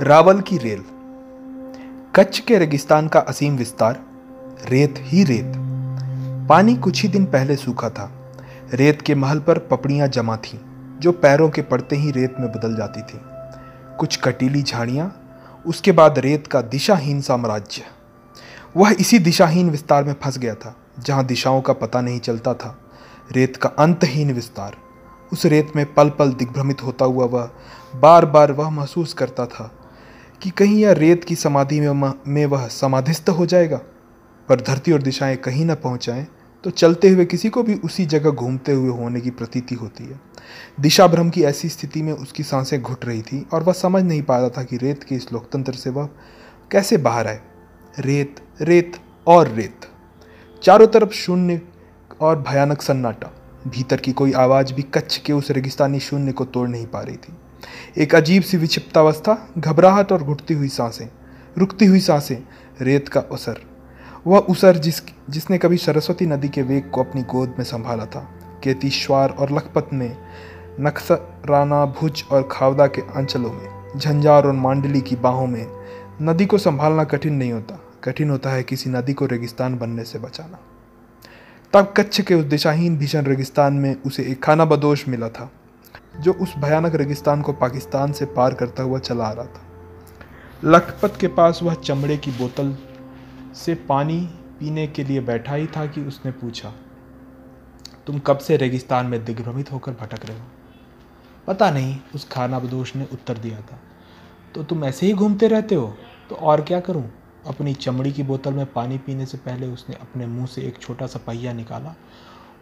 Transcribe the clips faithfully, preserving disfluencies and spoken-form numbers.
रावल की रेल। कच्छ के रेगिस्तान का असीम विस्तार, रेत ही रेत। पानी कुछ ही दिन पहले सूखा था। रेत के महल पर पपड़ियाँ जमा थीं जो पैरों के पड़ते ही रेत में बदल जाती थीं। कुछ कटीली झाड़ियाँ, उसके बाद रेत का दिशाहीन साम्राज्य। वह इसी दिशाहीन विस्तार में फंस गया था जहाँ दिशाओं का पता नहीं चलता था। रेत का अंतहीन विस्तार। उस रेत में पल पल दिग्भ्रमित होता हुआ वह बार बार वह महसूस करता था कि कहीं यह रेत की समाधि में में वह समाधिस्थ हो जाएगा। पर धरती और दिशाएं कहीं न पहुँचाएँ तो चलते हुए किसी को भी उसी जगह घूमते हुए होने की प्रतीति होती है। दिशा भ्रम की ऐसी स्थिति में उसकी सांसें घुट रही थी और वह समझ नहीं पा रहा था कि रेत के इस लोकतंत्र से वह कैसे बाहर आए। रेत, रेत और रेत। चारों तरफ शून्य और भयानक सन्नाटा। भीतर की कोई आवाज़ भी कच्छ के उस रेगिस्तानी शून्य को तोड़ नहीं पा रही थी। एक अजीब सी विक्षिप्तावस्था, घबराहट और घुटती हुई सांसें, रुकती हुई सांसें। रेत का असर, वह उसर जिस जिसने कभी सरस्वती नदी के वेग को अपनी गोद में संभाला था। केतीश्वर और लखपत में, नक्सराना, भुज और खावदा के अंचलों में, झंझार और मांडली की बाहों में नदी को संभालना कठिन नहीं होता। कठिन होता है किसी नदी को रेगिस्तान बनने से बचाना। तब कच्छ के उस दिशाहीन भीषण रेगिस्तान में उसे एक खाना बदोश मिला था जो उस भयानक रेगिस्तान को पाकिस्तान से पार करता हुआ चला आ रहा था। लखपत के पास वह चमड़े की बोतल से पानी पीने के लिए बैठा ही था कि उसने पूछा, तुम कब से रेगिस्तान में दिग्भ्रमित होकर भटक रहे हो? पता नहीं, उस खानाबदोश ने उत्तर दिया था। तो तुम ऐसे ही घूमते रहते हो? तो और क्या करूं? अपनी चमड़ी की बोतल में पानी पीने से पहले उसने अपने मुंह से एक छोटा सा पहिया निकाला।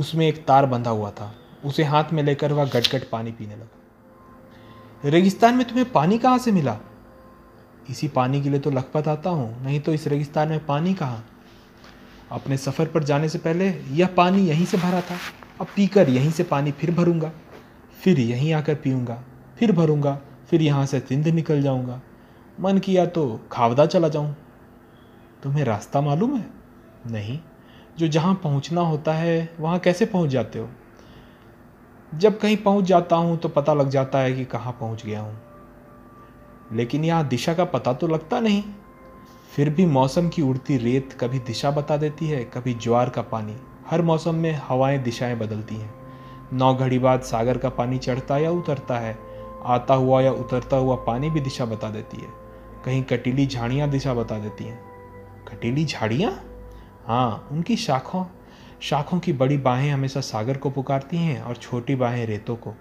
उसमें एक तार बंधा हुआ था। उसे हाथ में लेकर वह गटगट पानी पीने लगा। रेगिस्तान में तुम्हें पानी कहाँ से मिला? इसी पानी के लिए तो लखपत आता हूँ, नहीं तो इस रेगिस्तान में पानी कहाँ। अपने सफ़र पर जाने से पहले यह पानी यहीं से भरा था। अब पीकर यहीं से पानी फिर भरूँगा, फिर यहीं आकर पीऊँगा, फिर भरूँगा, फिर यहाँ से सिंध निकल जाऊँगा। मन किया तो खावदा चला जाऊँ। तुम्हें रास्ता मालूम है? नहीं। जो जहाँ पहुँचना होता है वहाँ कैसे पहुँच जाते हो? जब कहीं पहुँच जाता हूँ तो पता लग जाता है कि कहाँ पहुँच गया हूँ, लेकिन यहाँ दिशा का पता तो लगता नहीं। फिर भी मौसम की उड़ती रेत कभी दिशा बता देती है, कभी ज्वार का पानी। हर मौसम में हवाएं दिशाएं बदलती हैं। नौ घड़ी बाद सागर का पानी चढ़ता या उतरता है। आता हुआ या उतरता हुआ पानी भी दिशा बता देती है। कहीं कटीली झाड़ियाँ दिशा बता देती हैं। कटीली झाड़ियाँ? हाँ, उनकी शाखों शाखों की बड़ी बाहें हमेशा सागर को पुकारती हैं और छोटी बाहें रेतों को।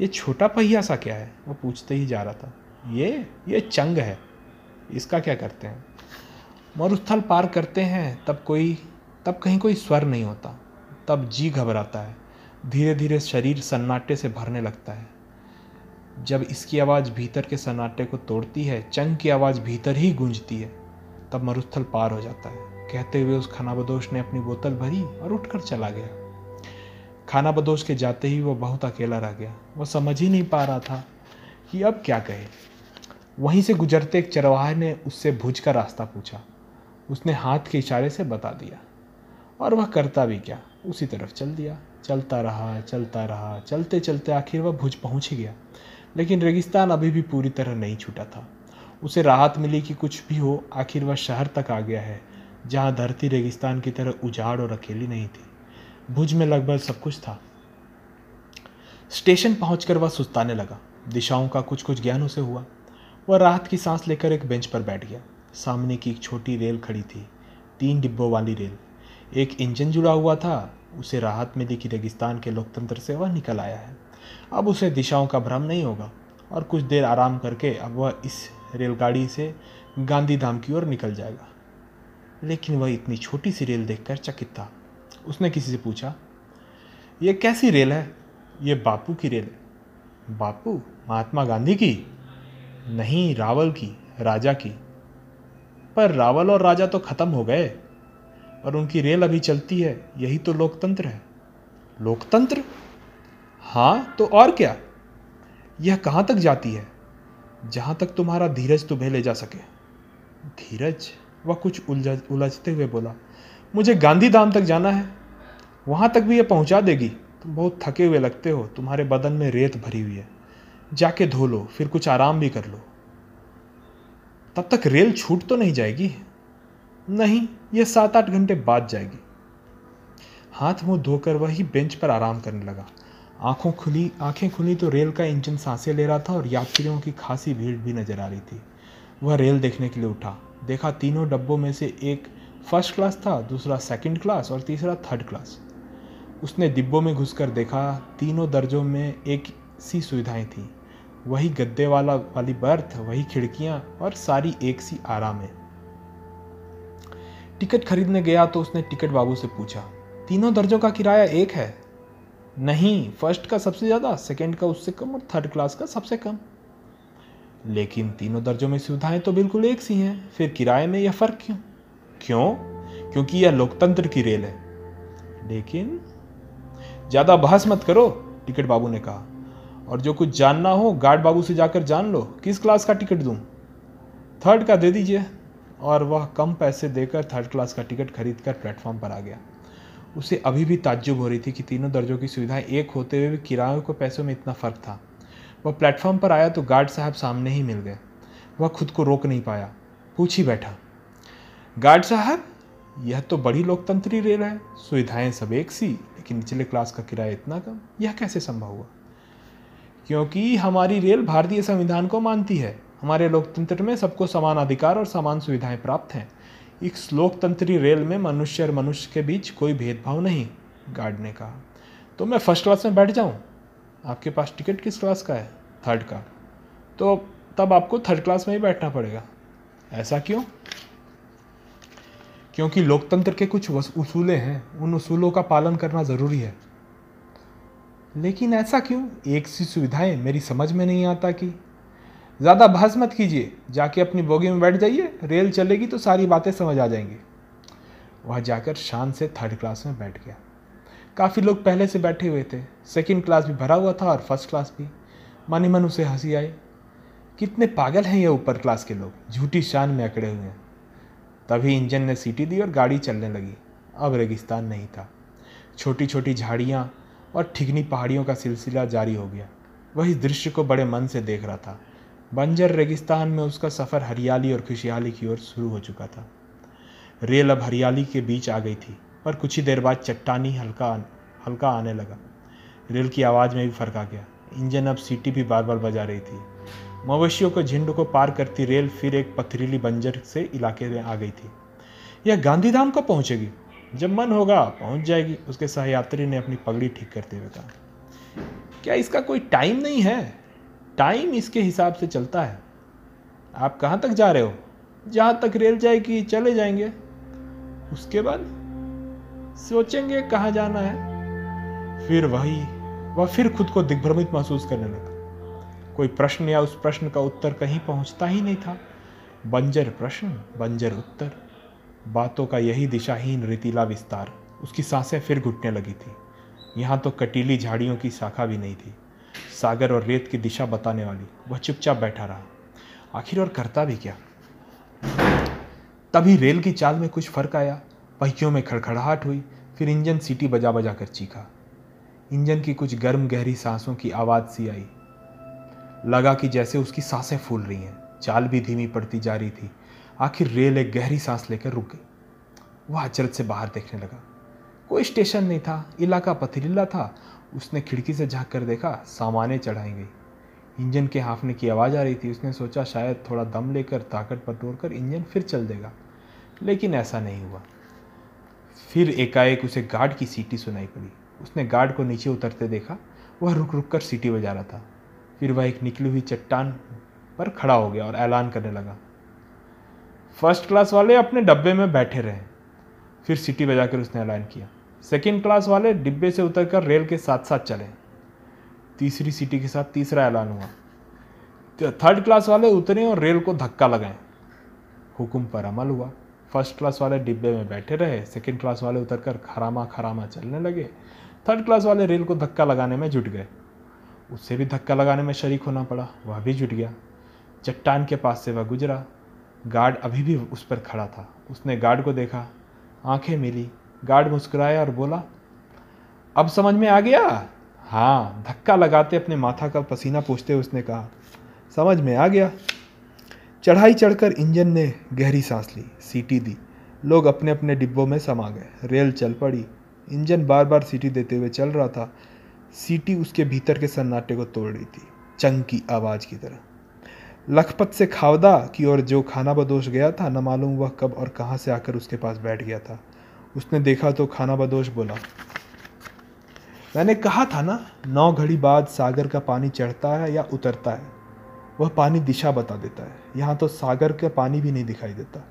ये छोटा पहिया सा क्या है? वो पूछते ही जा रहा था। ये ये चंग है, इसका क्या करते हैं? मरुस्थल पार करते हैं तब कोई तब कहीं कोई स्वर नहीं होता। तब जी घबराता है। धीरे धीरे शरीर सन्नाटे से भरने लगता है। जब इसकी आवाज़ भीतर के सन्नाटे को तोड़ती है, चंग की आवाज़ भीतर ही गूंजती है, तब मरुस्थल पार हो जाता है। कहते हुए उस खानाबदोश ने अपनी बोतल भरी और उठकर चला गया। खानाबदोश के जाते ही वह बहुत अकेला रह गया। वह समझ ही नहीं पा रहा था कि अब क्या कहे। वहीं से गुजरते एक चरवाहे ने उससे भुज का रास्ता पूछा। उसने हाथ के इशारे से बता दिया और वह करता भी क्या, उसी तरफ चल दिया। चलता रहा, चलता रहा, चलते चलते आखिर वह भुज पहुंच ही गया। लेकिन रेगिस्तान अभी भी पूरी तरह नहीं छूटा था। उसे राहत मिली कि कुछ भी हो, आखिर वह शहर तक आ गया है जहां धरती रेगिस्तान की तरह उजाड़ और अकेली नहीं थी। भुज में लगभग सब कुछ था। स्टेशन पहुँचकर वह सुस्ताने लगा। दिशाओं का कुछ कुछ ज्ञान उसे हुआ। वह राहत की सांस लेकर एक बेंच पर बैठ गया। सामने की एक छोटी रेल खड़ी थी, तीन डिब्बों वाली रेल। एक इंजन जुड़ा हुआ था। उसे राहत मिली कि रेगिस्तान के लोकतंत्र से वह निकल आया है। अब उसे दिशाओं का भ्रम नहीं होगा और कुछ देर आराम करके अब वह इस रेलगाड़ी से गांधीधाम की ओर निकल जाएगा। लेकिन वह इतनी छोटी सी रेल देखकर चकित था। उसने किसी से पूछा, ये कैसी रेल है? ये बापू की रेल है। बापू? महात्मा गांधी की? नहीं, रावल की, राजा की। पर रावल और राजा तो खत्म हो गए और उनकी रेल अभी चलती है। यही तो लोकतंत्र है। लोकतंत्र? हाँ, तो और क्या। यह कहाँ तक जाती है? जहाँ तक तुम्हारा धीरज तुम्हें ले जा सके। धीरज? वह कुछ उलझ उलझते हुए बोला, मुझे गांधीधाम तक जाना है। वहाँ तक भी यह पहुँचा देगी। तुम बहुत थके हुए लगते हो। तुम्हारे बदन में रेत भरी हुई है। जाके धो लो, फिर कुछ आराम भी कर लो। तब तक रेल छूट तो नहीं जाएगी? नहीं, यह सात आठ घंटे बाद जाएगी। हाथ मुंह धोकर वही बेंच पर आराम करने लगा। आंखों खुली आंखें खुली तो रेल का इंजन सांसें ले रहा था और यात्रियों की खासी भीड़ भी नजर आ रही थी। वह रेल देखने के लिए उठा। देखा तीनों डब्बों में से एक फर्स्ट क्लास था, दूसरा सेकंड क्लास और तीसरा थर्ड क्लास। उसने डिब्बों में घुसकर देखा, तीनों दर्जों में एक सी सुविधाएं थीं। वही गद्दे वाला वाली बर्थ, वही खिड़कियां और सारी एक सी आरामें। टिकट खरीदने गया तो उसने टिकट बाबू से पूछा, तीनों दर्जों का किराया एक है? नहीं, फर्स्ट का सबसे ज़्यादा, सेकंड का उससे कम और थर्ड क्लास का सबसे कम। लेकिन तीनों दर्जों में सुविधाएं तो बिल्कुल एक सी हैं, फिर किराए में यह फ़र्क क्यों? क्यों? क्योंकि यह लोकतंत्र की रेल है। लेकिन ज़्यादा बहस मत करो, टिकट बाबू ने कहा, और जो कुछ जानना हो गार्ड बाबू से जाकर जान लो। किस क्लास का टिकट दूं? थर्ड का दे दीजिए। और वह कम पैसे देकर थर्ड क्लास का टिकट खरीद कर प्लेटफॉर्म पर आ गया। उसे अभी भी ताज्जुब हो रही थी कि तीनों दर्जों की सुविधाएं एक होते हुए भी किराए को पैसों में इतना फ़र्क था। वह प्लेटफॉर्म पर आया तो गार्ड साहब सामने ही मिल गए। वह खुद को रोक नहीं पाया, पूछ ही बैठा, गार्ड साहब यह तो बड़ी लोकतंत्री रेल है, सुविधाएं सब एक सी, लेकिन निचले क्लास का किराया इतना कम, यह कैसे संभव हुआ? क्योंकि हमारी रेल भारतीय संविधान को मानती है। हमारे लोकतंत्र में सबको समान अधिकार और समान सुविधाएं प्राप्त हैं। इस लोकतंत्री रेल में मनुष्य और मनुष्य के बीच कोई भेदभाव नहीं, गार्ड ने कहा। तो मैं फर्स्ट क्लास में बैठ जाऊँ? आपके पास टिकट किस क्लास का है? थर्ड का। तो तब आपको थर्ड क्लास में ही बैठना पड़ेगा। ऐसा क्यों? क्योंकि लोकतंत्र के कुछ उसूले हैं, उन उसूलों का पालन करना ज़रूरी है। लेकिन ऐसा क्यों? एक सी सुविधाएं, मेरी समझ में नहीं आता। कि ज़्यादा बहस मत कीजिए, जाके अपनी बोगी में बैठ जाइए, रेल चलेगी तो सारी बातें समझ आ जाएंगी। वह जाकर शान से थर्ड क्लास में बैठ गया। काफ़ी लोग पहले से बैठे हुए थे, सेकंड क्लास भी भरा हुआ था और फर्स्ट क्लास भी। मन ही मन उसे हंसी आई, कितने पागल हैं ये ऊपर क्लास के लोग, झूठी शान में अकड़े हुए हैं। तभी इंजन ने सीटी दी और गाड़ी चलने लगी। अब रेगिस्तान नहीं था, छोटी छोटी झाड़ियाँ और ठिकनी पहाड़ियों का सिलसिला जारी हो गया। वह इस दृश्य को बड़े मन से देख रहा था। बंजर रेगिस्तान में उसका सफ़र हरियाली और खुशहाली की ओर शुरू हो चुका था। रेल अब हरियाली के बीच आ गई थी और कुछ ही देर बाद चट्टानी हल्का हल्का आने लगा। रेल की आवाज़ में भी फर्क आ गया। इंजन अब सीटी भी बार बार बजा रही थी। मवेशियों के झुंड को पार करती रेल फिर एक पथरीली बंजर से इलाके में आ गई थी। यह गांधीधाम कब पहुंचेगी? जब मन होगा पहुंच जाएगी, उसके सहयात्री ने अपनी पगड़ी ठीक करते हुए कहा। क्या इसका कोई टाइम नहीं है? टाइम इसके हिसाब से चलता है। आप कहाँ तक जा रहे हो? जहाँ तक रेल जाएगी चले जाएंगे, उसके बाद सोचेंगे कहाँ जाना है। फिर वही वह फिर खुद को दिग्भ्रमित महसूस करने लगा। कोई प्रश्न या उस प्रश्न का उत्तर कहीं पहुँचता ही नहीं था। बंजर प्रश्न, बंजर उत्तर, बातों का यही दिशाहीन रेतीला विस्तार। उसकी सांसें फिर घुटने लगी थी। यहाँ तो कटीली झाड़ियों की शाखा भी नहीं थी, सागर और रेत की दिशा बताने वाली। वह चुपचाप बैठा रहा। आखिर और करता भी क्या? तभी रेल की चाल में कुछ फर्क आया। पहियों में खड़खड़ाहट हुई, फिर इंजन सीटी बजा बजा कर चीखा। इंजन की कुछ गर्म गहरी सांसों की आवाज़ सी आई। लगा कि जैसे उसकी सांसें फूल रही हैं। चाल भी धीमी पड़ती जा रही थी। आखिर रेल एक गहरी सांस लेकर रुक गई। वह अचरज से बाहर देखने लगा। कोई स्टेशन नहीं था, इलाका पथरीला था। उसने खिड़की से झाँक कर देखा, सामानें चढ़ाई गई। इंजन के हाँफने की आवाज़ आ रही थी। उसने सोचा शायद थोड़ा दम लेकर ताकत बटोर कर इंजन फिर चल देगा, लेकिन ऐसा नहीं हुआ। फिर एकाएक उसे गार्ड की सीटी सुनाई पड़ी। उसने गार्ड को नीचे उतरते देखा। वह रुक रुक कर सीटी बजा रहा था। फिर वह एक निकली हुई चट्टान पर खड़ा हो गया और ऐलान करने लगा, फर्स्ट क्लास वाले अपने डब्बे में बैठे रहे। फिर सीटी बजाकर उसने ऐलान किया, सेकंड क्लास वाले डिब्बे से उतरकर रेल के साथ साथ चले। तीसरी सीटी के साथ तीसरा ऐलान हुआ, थर्ड क्लास वाले उतरे और रेल को धक्का लगाएं। हुक्म पर अमल हुआ। फर्स्ट क्लास वाले डिब्बे में बैठे रहे, सेकंड क्लास वाले उतरकर खरामा खरामा चलने लगे, थर्ड क्लास वाले रेल को धक्का लगाने में जुट गए। उससे भी धक्का लगाने में शरीक होना पड़ा, वह भी जुट गया। चट्टान के पास से वह गुजरा। गार्ड अभी भी उस पर खड़ा था। उसने गार्ड को देखा, आंखें मिली। गार्ड मुस्कुराया और बोला, अब समझ में आ गया? हाँ, धक्का लगाते अपने माथा का पसीना पोंछते उसने कहा, समझ में आ गया। चढ़ाई चढ़कर इंजन ने गहरी सांस ली, सीटी दी। लोग अपने अपने डिब्बों में समा गए। रेल चल पड़ी। इंजन बार बार सीटी देते हुए चल रहा था। सीटी उसके भीतर के सन्नाटे को तोड़ रही थी, चंग की आवाज़ की तरह। लखपत से खावदा की ओर जो खाना बदोश गया था, न मालूम वह कब और कहाँ से आकर उसके पास बैठ गया था। उसने देखा तो खाना बदोश बोला, मैंने कहा था ना, नौ घड़ी बाद सागर का पानी चढ़ता है या उतरता है, वह पानी दिशा बता देता है। यहाँ तो सागर का पानी भी नहीं दिखाई देता,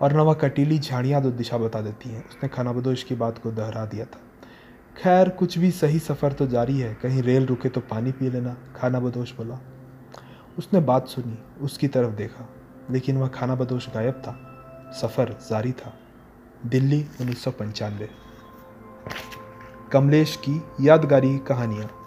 और न वह कटीली झाड़ियाँ तो दिशा बता देती हैं। उसने खानाबदोश की बात को दोहरा दिया था। खैर, कुछ भी, सही सफ़र तो जारी है। कहीं रेल रुके तो पानी पी लेना, खानाबदोश बोला। उसने बात सुनी, उसकी तरफ देखा, लेकिन वह खानाबदोश गायब था। सफ़र जारी था। दिल्ली उन्नीस सौ पंचानवे। कमलेश की यादगारी कहानियाँ।